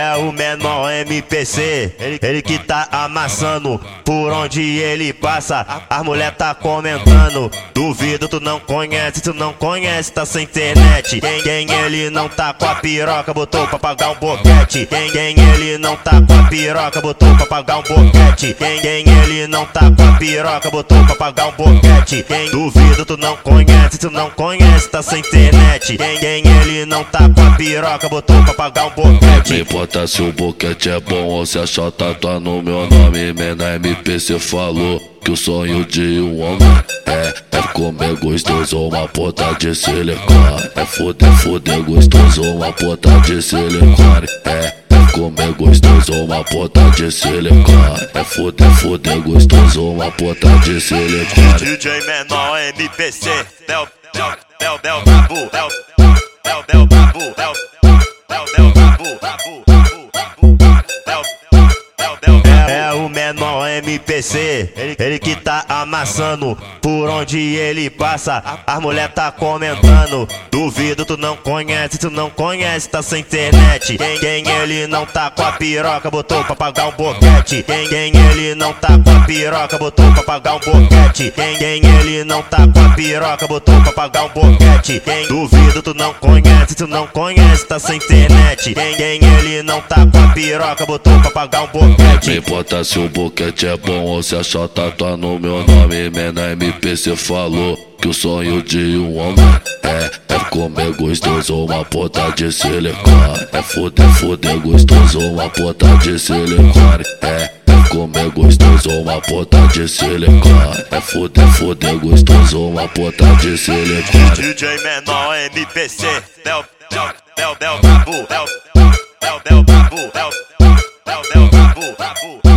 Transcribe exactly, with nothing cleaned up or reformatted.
É o Menor M P C, ele que tá amassando por onde ele passa. As mulher tá comentando, duvido, tu não conhece, tu não conhece, tá sem internet. Quem, quem ele não tá com a piroca, botou pra pagar um boquete. Quem, quem ele não tá com a piroca, botou pra pagar um boquete. Quem, quem ele não tá com a piroca, botou pra pagar um boquete. Quem, duvido, tu não conhece, tu não conhece, tá sem internet. Quem, quem ele não tá com a piroca, botou pra pagar um boquete. Não importa se o boquete é bom ou se a chota tá no meu nome. Menor M P C falou que o sonho de um homem é, é comer gostoso, uma porta de silicone. É foder, foder gostoso, uma porta de silicone. É, é comer gostoso, uma porta de silicone. É foder, foder gostoso, uma porta de silicone. D J Menor M P C, Del, Del, Del, Del Babu, Del, Del, Del Babu, Del, Del, Del Babu. É o Menor M P C, ele que tá amassando por onde ele passa. As mulher tá comentando, duvido, tu não conhece, tu não conhece, tá sem internet. Quem, quem ele não tá com a piroca, botou pra pagar um boquete. Quem, quem ele não tá com a piroca, botou pra pagar um boquete. Quem, quem ele não tá com a piroca, botou pra pagar um boquete. Quem, duvido, tu não conhece, tu não conhece, tá sem internet. Quem, quem ele não tá com a piroca, botou pra pagar um boquete. Não importa se o boquete é bom ou se a chota tá no meu nome. Menor M P C falou que o sonho de um homem é, é comer gostoso, uma porta de silicone. É foder, foder gostoso, uma porta de silicone. É, é comer gostoso, uma porta de silicone. É foder, foder gostoso, uma porta de silicone. D J Menor M P C, Del, Del, Del, Del Babu, Del, Del, Del Babu, Del, Del, Del Babu.